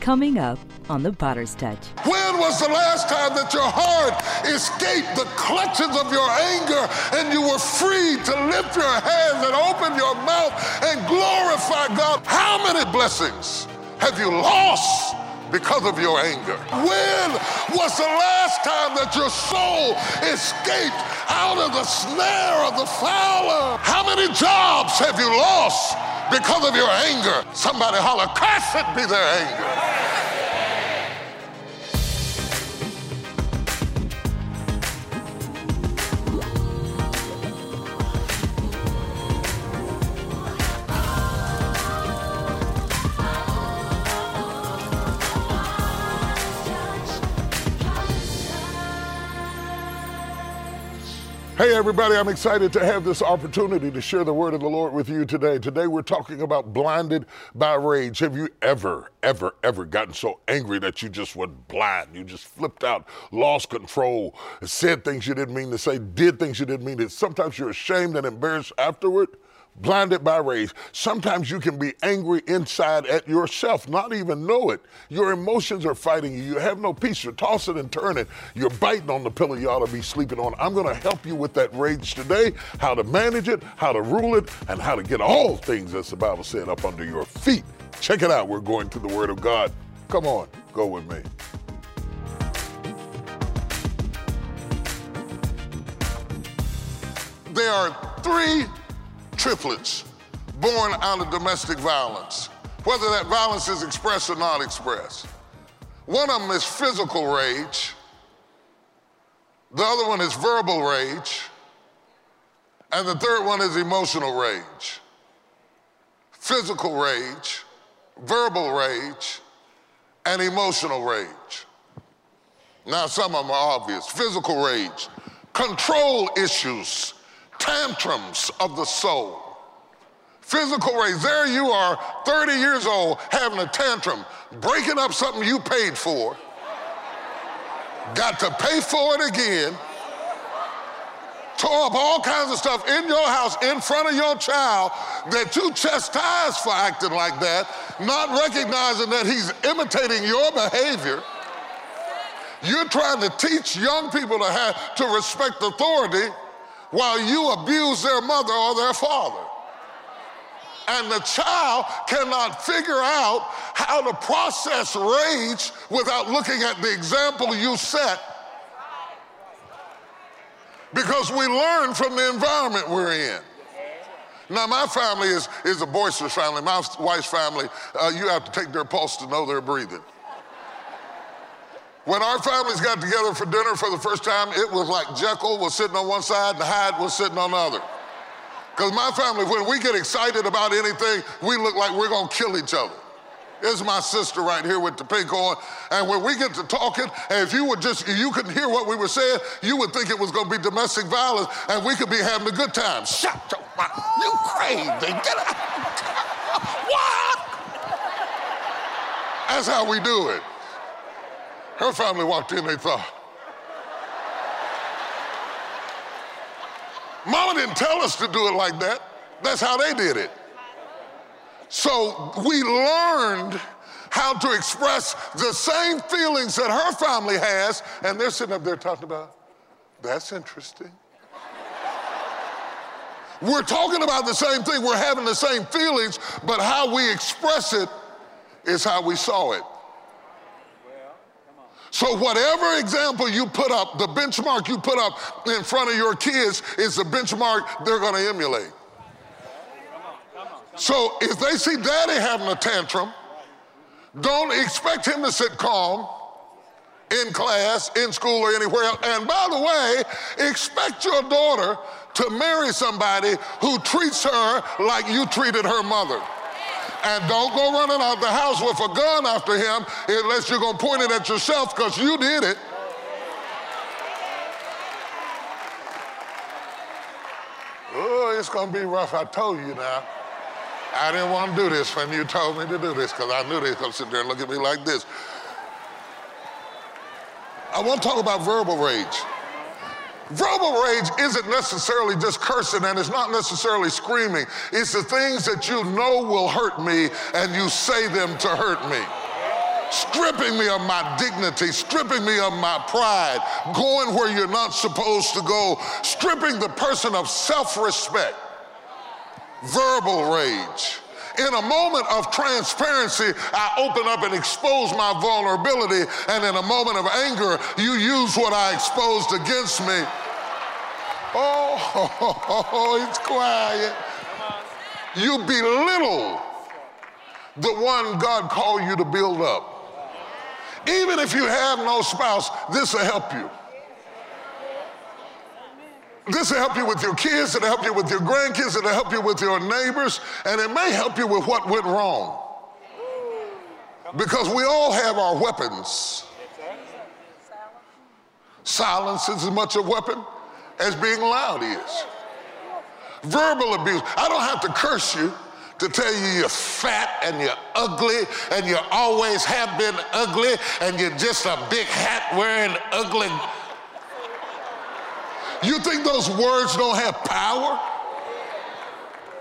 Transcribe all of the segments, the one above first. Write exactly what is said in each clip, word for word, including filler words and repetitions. coming up on The Potter's Touch. When was the last time that your heart escaped the clutches of your anger and you were free to lift your hands and open your mouth and glorify God? How many blessings have you lost because of your anger? When was the last time that your soul escaped out of the snare of the fowler? How many jobs have you lost because of your anger? Somebody holler, cursed be their anger. Hey everybody, I'm excited to have this opportunity to share the word of the Lord with you today. Today we're talking about blinded by rage. Have you ever, ever, ever gotten so angry that you just went blind? You just flipped out, lost control, said things you didn't mean to say, did things you didn't mean to. Sometimes you're ashamed and embarrassed afterward. Blinded by rage. Sometimes you can be angry inside at yourself, not even know it. Your emotions are fighting you. You have no peace. You're tossing and turning. You're biting on the pillow you ought to be sleeping on. I'm going to help you with that rage today, how to manage it, how to rule it, and how to get all things, as the Bible said, up under your feet. Check it out. We're going to the Word of God. Come on, go with me. There are three triplets born out of domestic violence, whether that violence is expressed or not expressed. One of them is physical rage, the other one is verbal rage, and the third one is emotional rage. Physical rage, verbal rage, and emotional rage. Now, some of them are obvious. Physical rage, control issues, tantrums of the soul. Physical rage, there you are, thirty years old, having a tantrum, breaking up something you paid for, got to pay for it again, tore up all kinds of stuff in your house, in front of your child, that you chastise for acting like that, not recognizing that he's imitating your behavior. You're trying to teach young people to have to respect authority, while you abuse their mother or their father. And the child cannot figure out how to process rage without looking at the example you set, because we learn from the environment we're in. Now, my family is, is a boisterous family. My wife's family, uh, you have to take their pulse to know they're breathing. When our families got together for dinner for the first time, it was like Jekyll was sitting on one side and Hyde was sitting on the other. Because my family, when we get excited about anything, we look like we're going to kill each other. There's my sister right here with the pink on. And when we get to talking, and if you would just, if you couldn't hear what we were saying, you would think it was going to be domestic violence and we could be having a good time. Shut your mouth. You crazy. Get out. What? That's how we do it. Her family walked in, they thought, Mama didn't tell us to do it like that. That's how they did it. So we learned how to express the same feelings that her family has, and they're sitting up there talking about, that's interesting. We're talking about the same thing, we're having the same feelings, but how we express it is how we saw it. So whatever example you put up, the benchmark you put up in front of your kids is the benchmark they're going to emulate. Come on, come on, come on. So if they see daddy having a tantrum, don't expect him to sit calm in class, in school, or anywhere else. And by the way, expect your daughter to marry somebody who treats her like you treated her mother. And don't go running out the house with a gun after him unless you're going to point it at yourself because you did it. Oh, it's going to be rough. I told you now. I didn't want to do this when you told me to do this because I knew they were going to sit there and look at me like this. I want to talk about verbal rage. Verbal rage isn't necessarily just cursing, and it's not necessarily screaming. It's the things that you know will hurt me, and you say them to hurt me. stripping me of my dignity, stripping me of my pride, going where you're not supposed to go, stripping the person of self-respect, verbal rage. In a moment of transparency, I open up and expose my vulnerability, and in a moment of anger, you use what I exposed against me. Oh, oh, oh, oh, it's quiet. You belittle the one God called you to build up. Even if you have no spouse, this will help you. This will help you with your kids, it'll help you with your grandkids, it'll help you with your neighbors, and it may help you with what went wrong. Because we all have our weapons. Silence is as much a weapon as being loud is. Verbal abuse. I don't have to curse you to tell you you're fat and you're ugly and you always have been ugly and you're just a big hat wearing ugly. You think those words don't have power?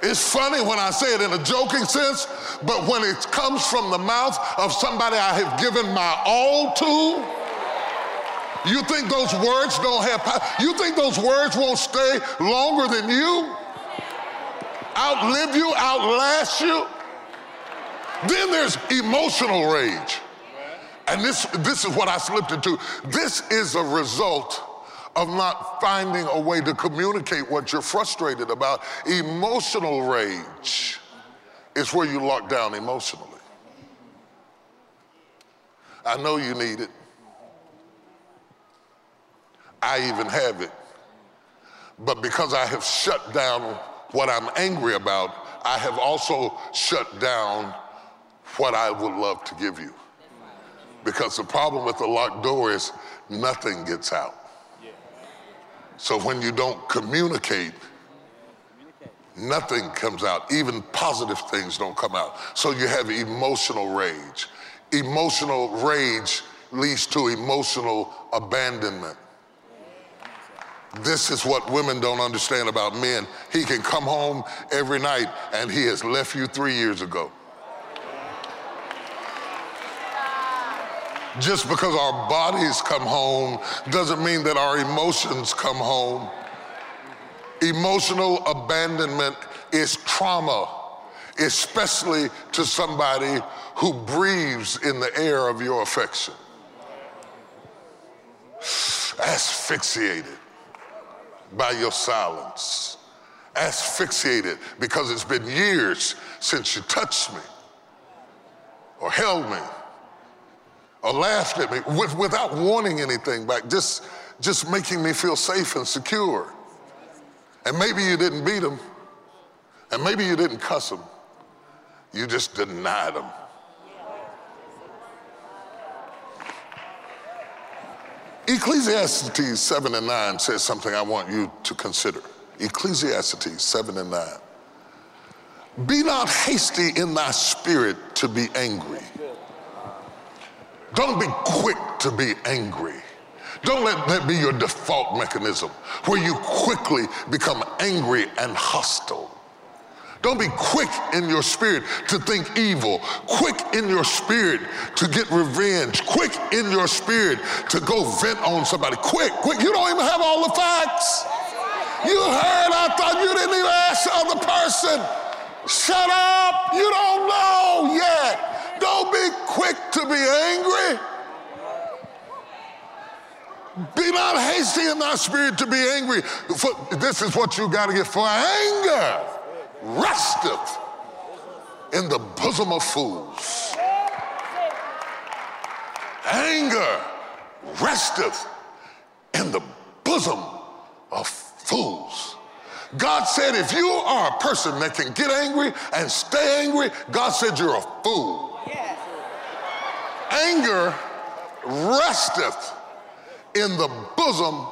It's funny when I say it in a joking sense, but when it comes from the mouth of somebody I have given my all to, you think those words don't have power? You think those words won't stay longer than you? Outlive you, outlast you? Then there's emotional rage. And this, this is what I slipped into. This is a result of not finding a way to communicate what you're frustrated about. Emotional rage is where you lock down emotionally. I know you need it. I even have it. But because I have shut down what I'm angry about, I have also shut down what I would love to give you. Because the problem with the locked door is nothing gets out. So when you don't communicate, nothing comes out. Even positive things don't come out. So you have emotional rage. Emotional rage leads to emotional abandonment. This is what women don't understand about men. He can come home every night and he has left you three years ago. Just because our bodies come home doesn't mean that our emotions come home. Emotional abandonment is trauma, especially to somebody who breathes in the air of your affection. Asphyxiated by your silence. Asphyxiated because it's been years since you touched me or held me, or laughed at me with, without wanting anything back, just, just making me feel safe and secure. And maybe you didn't beat them, and maybe you didn't cuss them. You just denied them. Ecclesiastes seven and nine says something I want you to consider. Ecclesiastes seven and nine. Be not hasty in thy spirit to be angry. Don't be quick to be angry. Don't let that be your default mechanism, where you quickly become angry and hostile. Don't be quick in your spirit to think evil, quick in your spirit to get revenge, quick in your spirit to go vent on somebody. Quick, quick, you don't even have all the facts. You heard, I thought you didn't even ask the other person. Shut up, you don't know yet. Don't be quick to be angry. Be not hasty in thy spirit to be angry. For, this is what you got to get for anger. Resteth in the bosom of fools. Anger resteth in the bosom of fools. God said if you are a person that can get angry and stay angry, God said you're a fool. Anger resteth in the bosom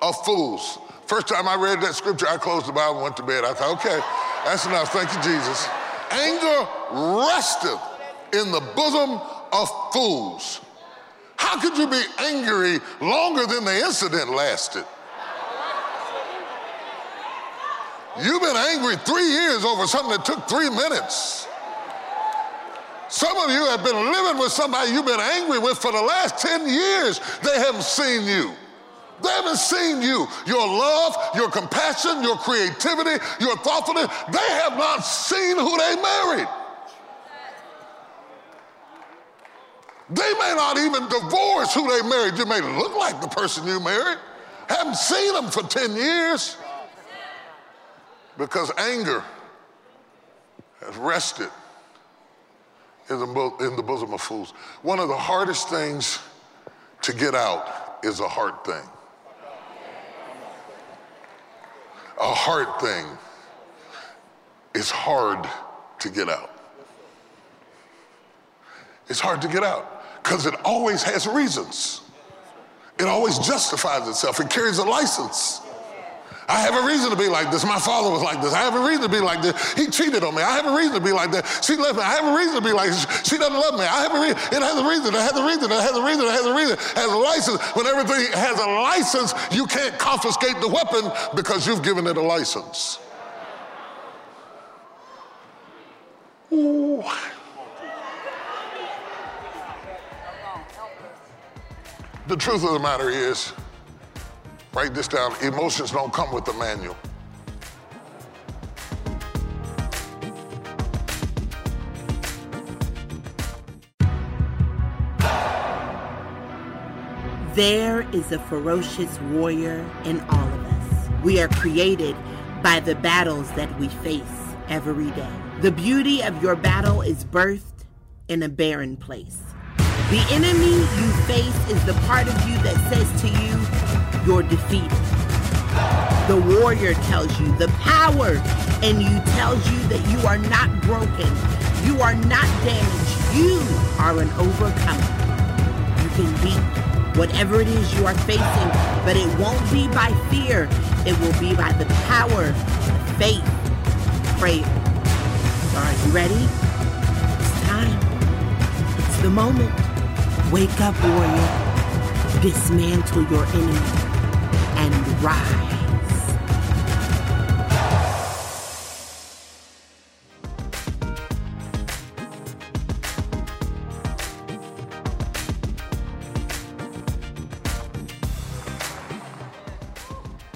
of fools. First time I read that scripture, I closed the Bible and went to bed. I thought, okay, that's enough. Thank you, Jesus. Anger resteth in the bosom of fools. How could you be angry longer than the incident lasted? You've been angry three years over something that took three minutes. Some of you have been living with somebody you've been angry with for the last ten years. They haven't seen you. They haven't seen you. Your love, your compassion, your creativity, your thoughtfulness, they have not seen who they married. They may not even divorce who they married. You may look like the person you married. Haven't seen them for ten years. Because anger has rested in the, bo- in the bosom of fools. One of the hardest things to get out is a heart thing. A heart thing is hard to get out. It's hard to get out because it always has reasons. It always justifies itself. It carries a license. I have a reason to be like this. My father was like this. I have a reason to be like this. He cheated on me. I have a reason to be like that. She left me. I have a reason to be like this. She doesn't love me. I have a reason. It has a reason. It has a reason. It has a reason. It has a reason. It has a license. When everything has a license, you can't confiscate the weapon because you've given it a license. Ooh. The truth of the matter is, write this down, emotions don't come with the manual. There is a ferocious warrior in all of us. We are created by the battles that we face every day. The beauty of your battle is birthed in a barren place. The enemy you face is the part of you that says to you, you're defeated. The warrior tells you the power in you tells you that you are not broken. You are not damaged. You are an overcomer. You can beat whatever it is you are facing, but it won't be by fear. It will be by the power, faith, prayer. Are you ready? It's time. It's the moment. Wake up, warrior, dismantle your enemy, and rise.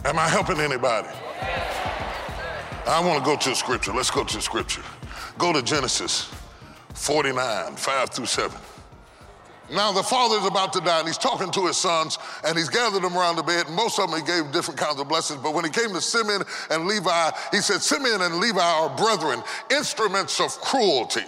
Am I helping anybody? I want to go to the scripture. Let's go to the scripture. Go to Genesis forty-nine, five through seven. Now the father is about to die, and he's talking to his sons, and he's gathered them around the bed. Most of them he gave different kinds of blessings, but when he came to Simeon and Levi, he said, Simeon and Levi are brethren, instruments of cruelty.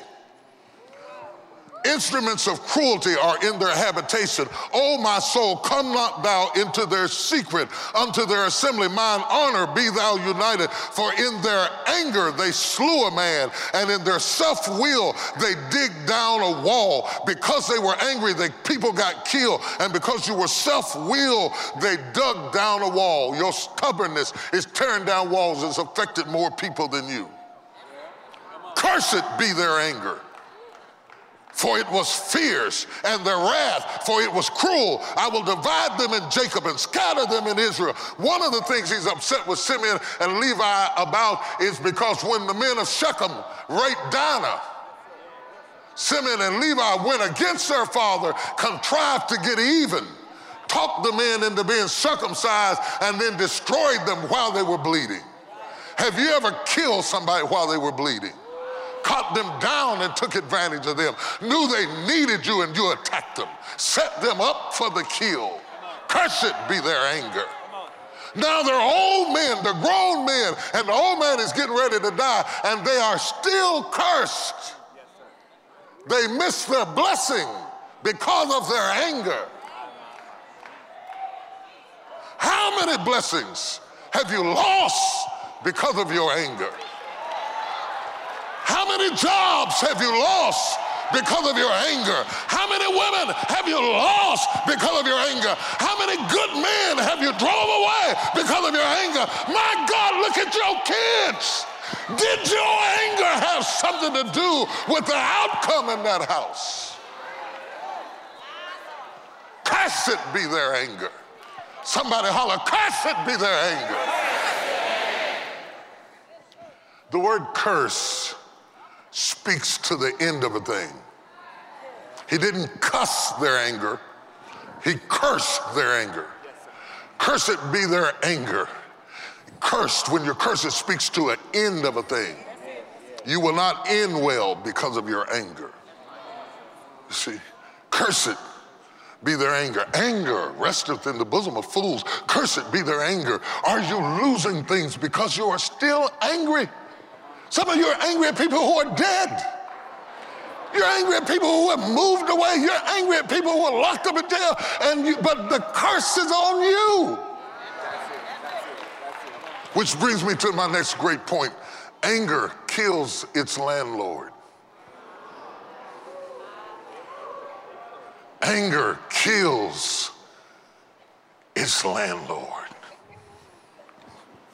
Instruments of cruelty are in their habitation. O my soul, come not thou into their secret, unto their assembly. Mine honor be thou united, for in their anger they slew a man, and in their self-will they dig down a wall. Because they were angry, they, people got killed, and because you were self-will, they dug down a wall. Your stubbornness is tearing down walls. It's affected more people than you. Cursed be their anger, for it was fierce, and their wrath, for it was cruel. I will divide them in Jacob and scatter them in Israel. One of the things he's upset with Simeon and Levi about is because when the men of Shechem raped Dinah, Simeon and Levi went against their father, contrived to get even, talked the men into being circumcised, and then destroyed them while they were bleeding. Have you ever killed somebody while they were bleeding? Cut them down and took advantage of them. Knew they needed you and you attacked them. Set them up for the kill. Cursed be their anger. Now they're old men, they're grown men, and the old man is getting ready to die, and they are still cursed. They miss their blessing because of their anger. How many blessings have you lost because of your anger? How many jobs have you lost because of your anger? How many women have you lost because of your anger? How many good men have you drove away because of your anger? My God, look at your kids. Did your anger have something to do with the outcome in that house? Cursed be their anger. Somebody holler, cursed be their anger. The word curse speaks to the end of a thing. He didn't cuss their anger. He cursed their anger. Curse it be their anger. Cursed, when you're cursed, it speaks to an end of a thing. You will not end well because of your anger. You see, curse it be their anger. Anger resteth in the bosom of fools. Curse it be their anger. Are you losing things because you are still angry? Some of you are angry at people who are dead. You're angry at people who have moved away. You're angry at people who are locked up in jail, and you, but the curse is on you. Which brings me to my next great point. Anger kills its landlord. Anger kills its landlord.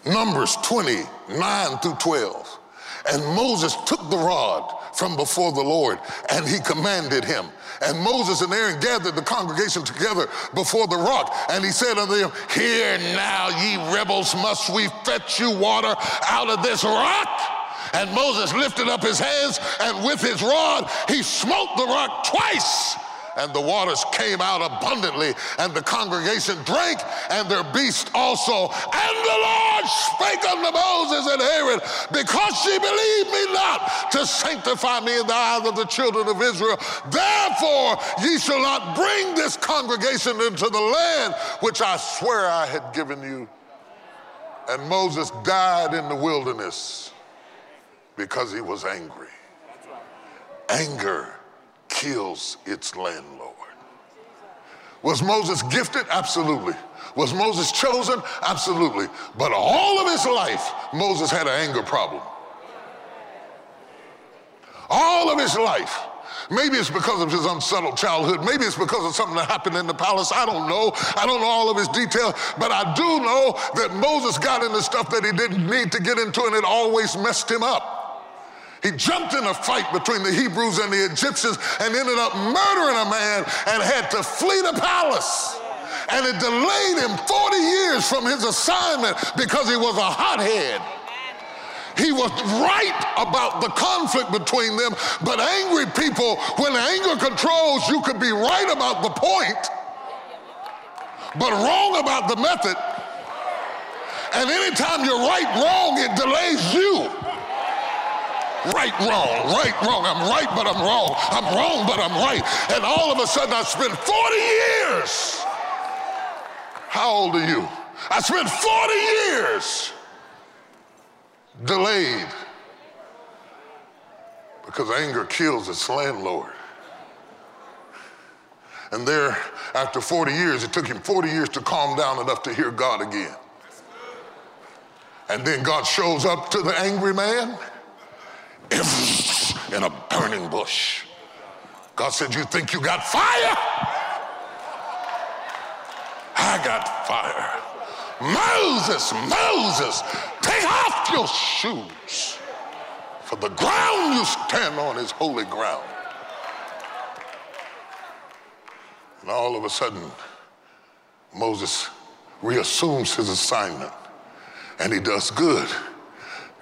Numbers twenty-nine through twelve. And Moses took the rod from before the Lord, and he commanded him. And Moses and Aaron gathered the congregation together before the rock, and he said unto them, Hear now, ye rebels, must we fetch you water out of this rock? And Moses lifted up his hands, and with his rod he smote the rock twice, and the waters came out abundantly, and the congregation drank, and their beasts also. And the Lord spake unto Moses and Aaron, Because ye believed me not to sanctify me in the eyes of the children of Israel, therefore ye shall not bring this congregation into the land which I swear I had given you. And Moses died in the wilderness because he was angry. Anger kills its landlord. Was Moses gifted? Absolutely. Was Moses chosen? Absolutely. But all of his life, Moses had an anger problem. All of his life. Maybe it's because of his unsettled childhood. Maybe it's because of something that happened in the palace. I don't know. I don't know all of his details, but I do know that Moses got into stuff that he didn't need to get into, and it always messed him up. He jumped in a fight between the Hebrews and the Egyptians and ended up murdering a man and had to flee the palace. And it delayed him forty years from his assignment because he was a hothead. He was right about the conflict between them, but angry people, when anger controls, you could be right about the point, but wrong about the method. And anytime you're right wrong, it delays you. Right, wrong, right, wrong. I'm right, but I'm wrong. I'm wrong, but I'm right. And all of a sudden, I spent forty years. How old are you? I spent forty years delayed because anger kills its landlord. And there, after forty years, it took him forty years to calm down enough to hear God again. And then God shows up to the angry man in a burning bush. God said, you think you got fire? I got fire. Moses, Moses, take off your shoes, for the ground you stand on is holy ground. And all of a sudden, Moses reassumes his assignment, and he does good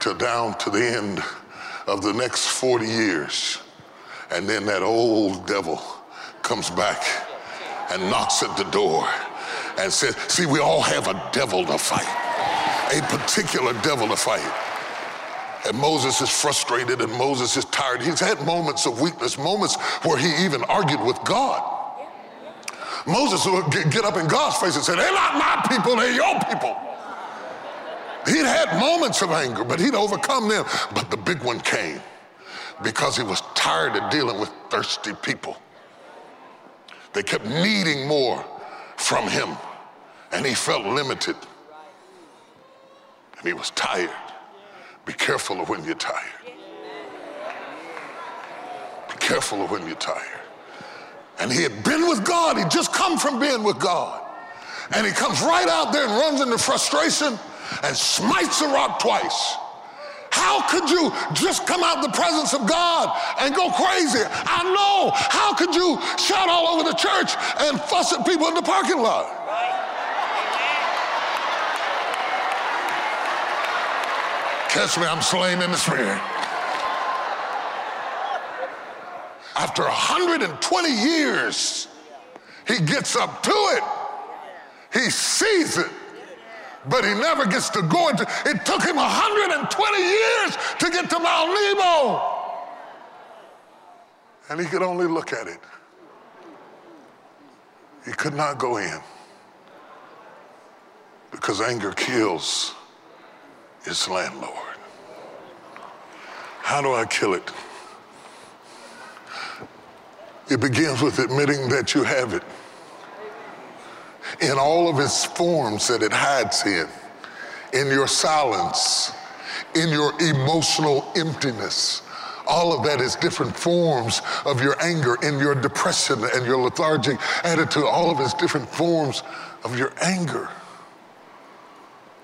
till down to the end of the next forty years. And then that old devil comes back and knocks at the door and says, see, we all have a devil to fight, a particular devil to fight. And Moses is frustrated, and Moses is tired. He's had moments of weakness, moments where he even argued with God. Moses would get up in God's face and say, they're not my people, they're your people. He'd had moments of anger, but he'd overcome them. But the big one came because he was tired of dealing with thirsty people. They kept needing more from him, and he felt limited. And he was tired. Be careful of when you're tired. Be careful of when you're tired. And he had been with God. He'd just come from being with God. And he comes right out there and runs into frustration and smites the rock twice. How could you just come out the presence of God and go crazy? I know. How could you shout all over the church and fuss at people in the parking lot? Catch me, I'm slain in the spirit. After one hundred twenty years, he gets up to it. He sees it, but he never gets to go into it. It took him one hundred twenty years to get to Mount Nebo. And he could only look at it. He could not go in because anger kills its landlord. How do I kill it? It begins with admitting that you have it in all of its forms that it hides in, in your silence, in your emotional emptiness. All of that is different forms of your anger, in your depression and your lethargic attitude. All of it's different forms of your anger.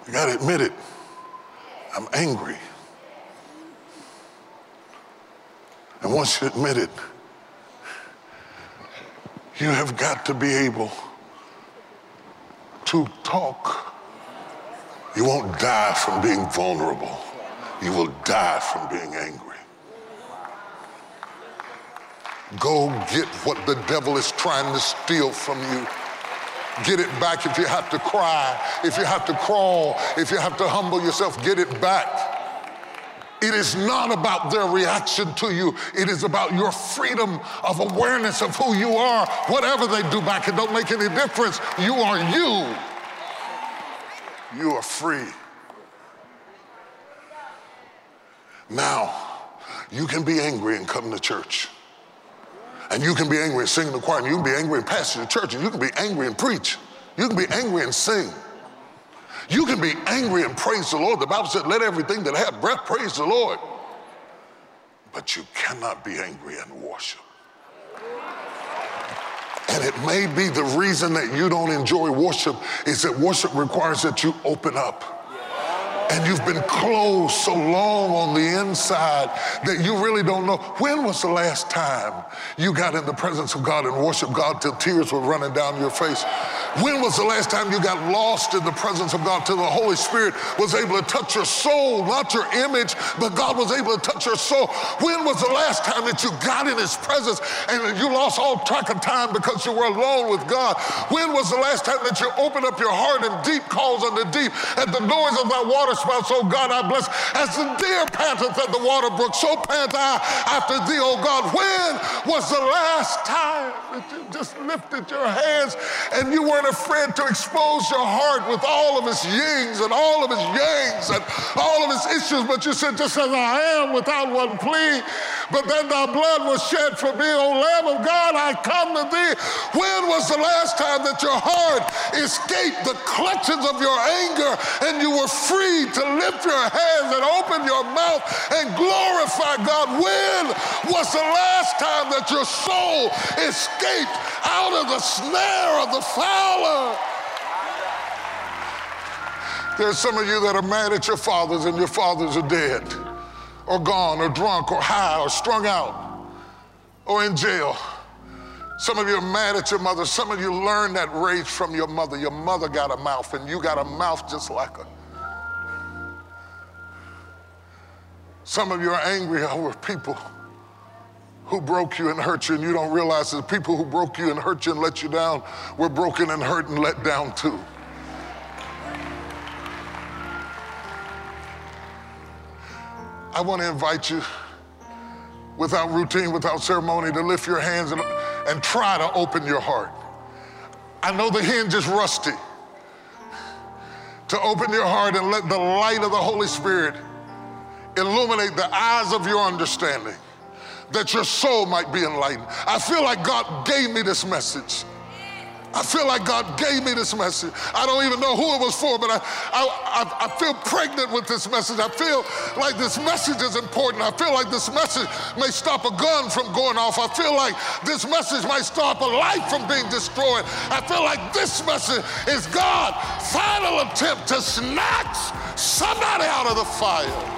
You gotta admit it. I'm angry. And once you admit it, you have got to be able to talk. You won't die from being vulnerable. You will die from being angry. Go get what the devil is trying to steal from you. Get it back if you have to cry, if you have to crawl, if you have to humble yourself, get it back. It is not about their reaction to you. It is about your freedom of awareness of who you are. Whatever they do back, it don't make any difference. You are you. You are free. Now, you can be angry and come to church. And you can be angry and sing in the choir, and you can be angry and pastor the church, and you can be angry and preach. You can be angry and sing. You can be angry and praise the Lord. The Bible said, let everything that hath breath praise the Lord. But you cannot be angry and worship. And it may be the reason that you don't enjoy worship is that worship requires that you open up. And you've been closed so long on the inside that you really don't know. When was the last time you got in the presence of God and worshiped God till tears were running down your face? When was the last time you got lost in the presence of God till the Holy Spirit was able to touch your soul, not your image, but God was able to touch your soul? When was the last time that you got in his presence and you lost all track of time because you were alone with God? When was the last time that you opened up your heart and deep calls unto deep at the noise of thy water? So God, I bless. As the deer panteth at the water brook, so pant I after thee, O God. When was the last time that you just lifted your hands and you weren't afraid to expose your heart with all of its yings and all of its yangs and all of its issues, but you said, just as I am without one plea, but then thy blood was shed for me, O Lamb of God, I come to thee. When was the last time that your heart escaped the clutches of your anger and you were free to lift your hands and open your mouth and glorify God? When was the last time that your soul escaped out of the snare of the fowler? There's some of you that are mad at your fathers and your fathers are dead or gone or drunk or high or strung out or in jail. Some of you are mad at your mother. Some of you learned that rage from your mother. Your mother got a mouth and you got a mouth just like her. Some of you are angry over people who broke you and hurt you, and you don't realize that the people who broke you and hurt you and let you down were broken and hurt and let down too. I want to invite you, without routine, without ceremony, to lift your hands and, and try to open your heart. I know the hinge is rusty. To open your heart and let the light of the Holy Spirit illuminate the eyes of your understanding, that your soul might be enlightened. I feel like God gave me this message. I feel like God gave me this message. I don't even know who it was for, but I, I, I, I feel pregnant with this message. I feel like this message is important. I feel like this message may stop a gun from going off. I feel like this message might stop a life from being destroyed. I feel like this message is God's final attempt to snatch somebody out of the fire.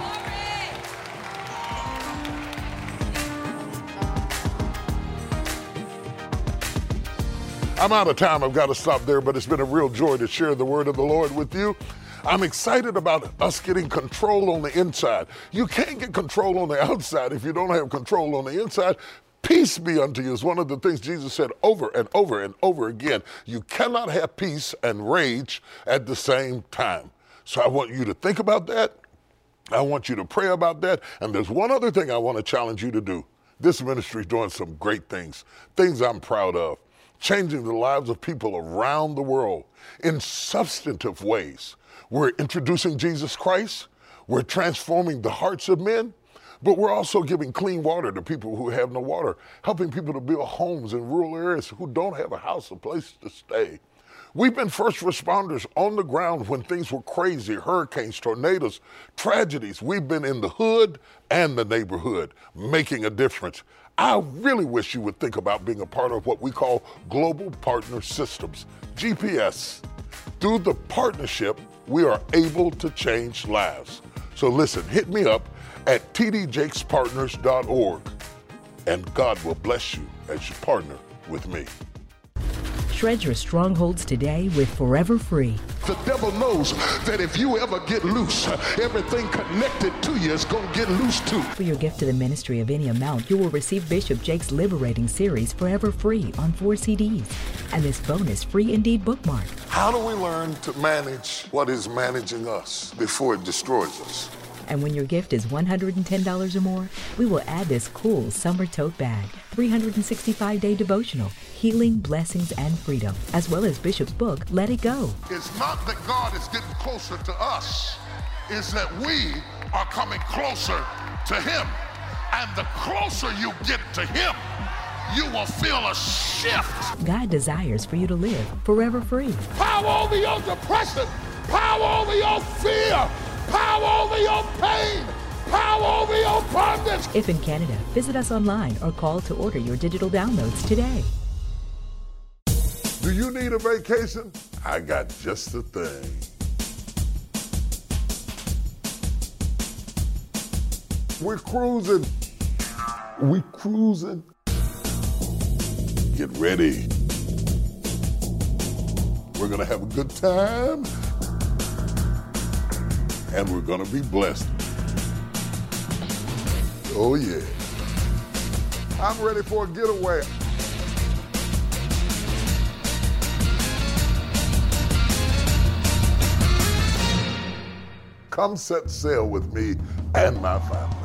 I'm out of time, I've got to stop there, but it's been a real joy to share the word of the Lord with you. I'm excited about us getting control on the inside. You can't get control on the outside if you don't have control on the inside. Peace be unto you is one of the things Jesus said over and over and over again. You cannot have peace and rage at the same time. So I want you to think about that. I want you to pray about that. And there's one other thing I want to challenge you to do. This ministry is doing some great things, things I'm proud of, changing the lives of people around the world in substantive ways. We're introducing Jesus Christ. We're transforming the hearts of men. But we're also giving clean water to people who have no water, helping people to build homes in rural areas who don't have a house, a place to stay. We've been first responders on the ground when things were crazy, hurricanes, tornadoes, tragedies. We've been in the hood and the neighborhood, making a difference. I really wish you would think about being a part of what we call Global Partner Systems, G P S. Through the partnership, we are able to change lives. So listen, hit me up at t d jakes partners dot org, and God will bless you as you partner with me. Shred your strongholds today with Forever Free. The devil knows that if you ever get loose, everything connected to you is going to get loose too. For your gift to the ministry of any amount, you will receive Bishop Jake's liberating series, Forever Free, on four C Ds, and this bonus free Indeed bookmark. How do we learn to manage what is managing us before it destroys us? And when your gift is one hundred ten dollars or more, we will add this cool summer tote bag, three hundred sixty-five day devotional, Healing, Blessings, and Freedom, as well as Bishop's book, Let It Go. It's not that God is getting closer to us. It's that we are coming closer to Him. And the closer you get to Him, you will feel a shift. God desires for you to live forever free. Power over your depression. Power over your fear. Power over your pain. Power over your bondage. If in Canada, visit us online or call to order your digital downloads today. Do you need a vacation? I got just the thing. We're cruising. We're cruising. Get ready. We're going to have a good time. And we're going to be blessed. Oh, yeah. I'm ready for a getaway. Come set sail with me and my family.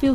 Feel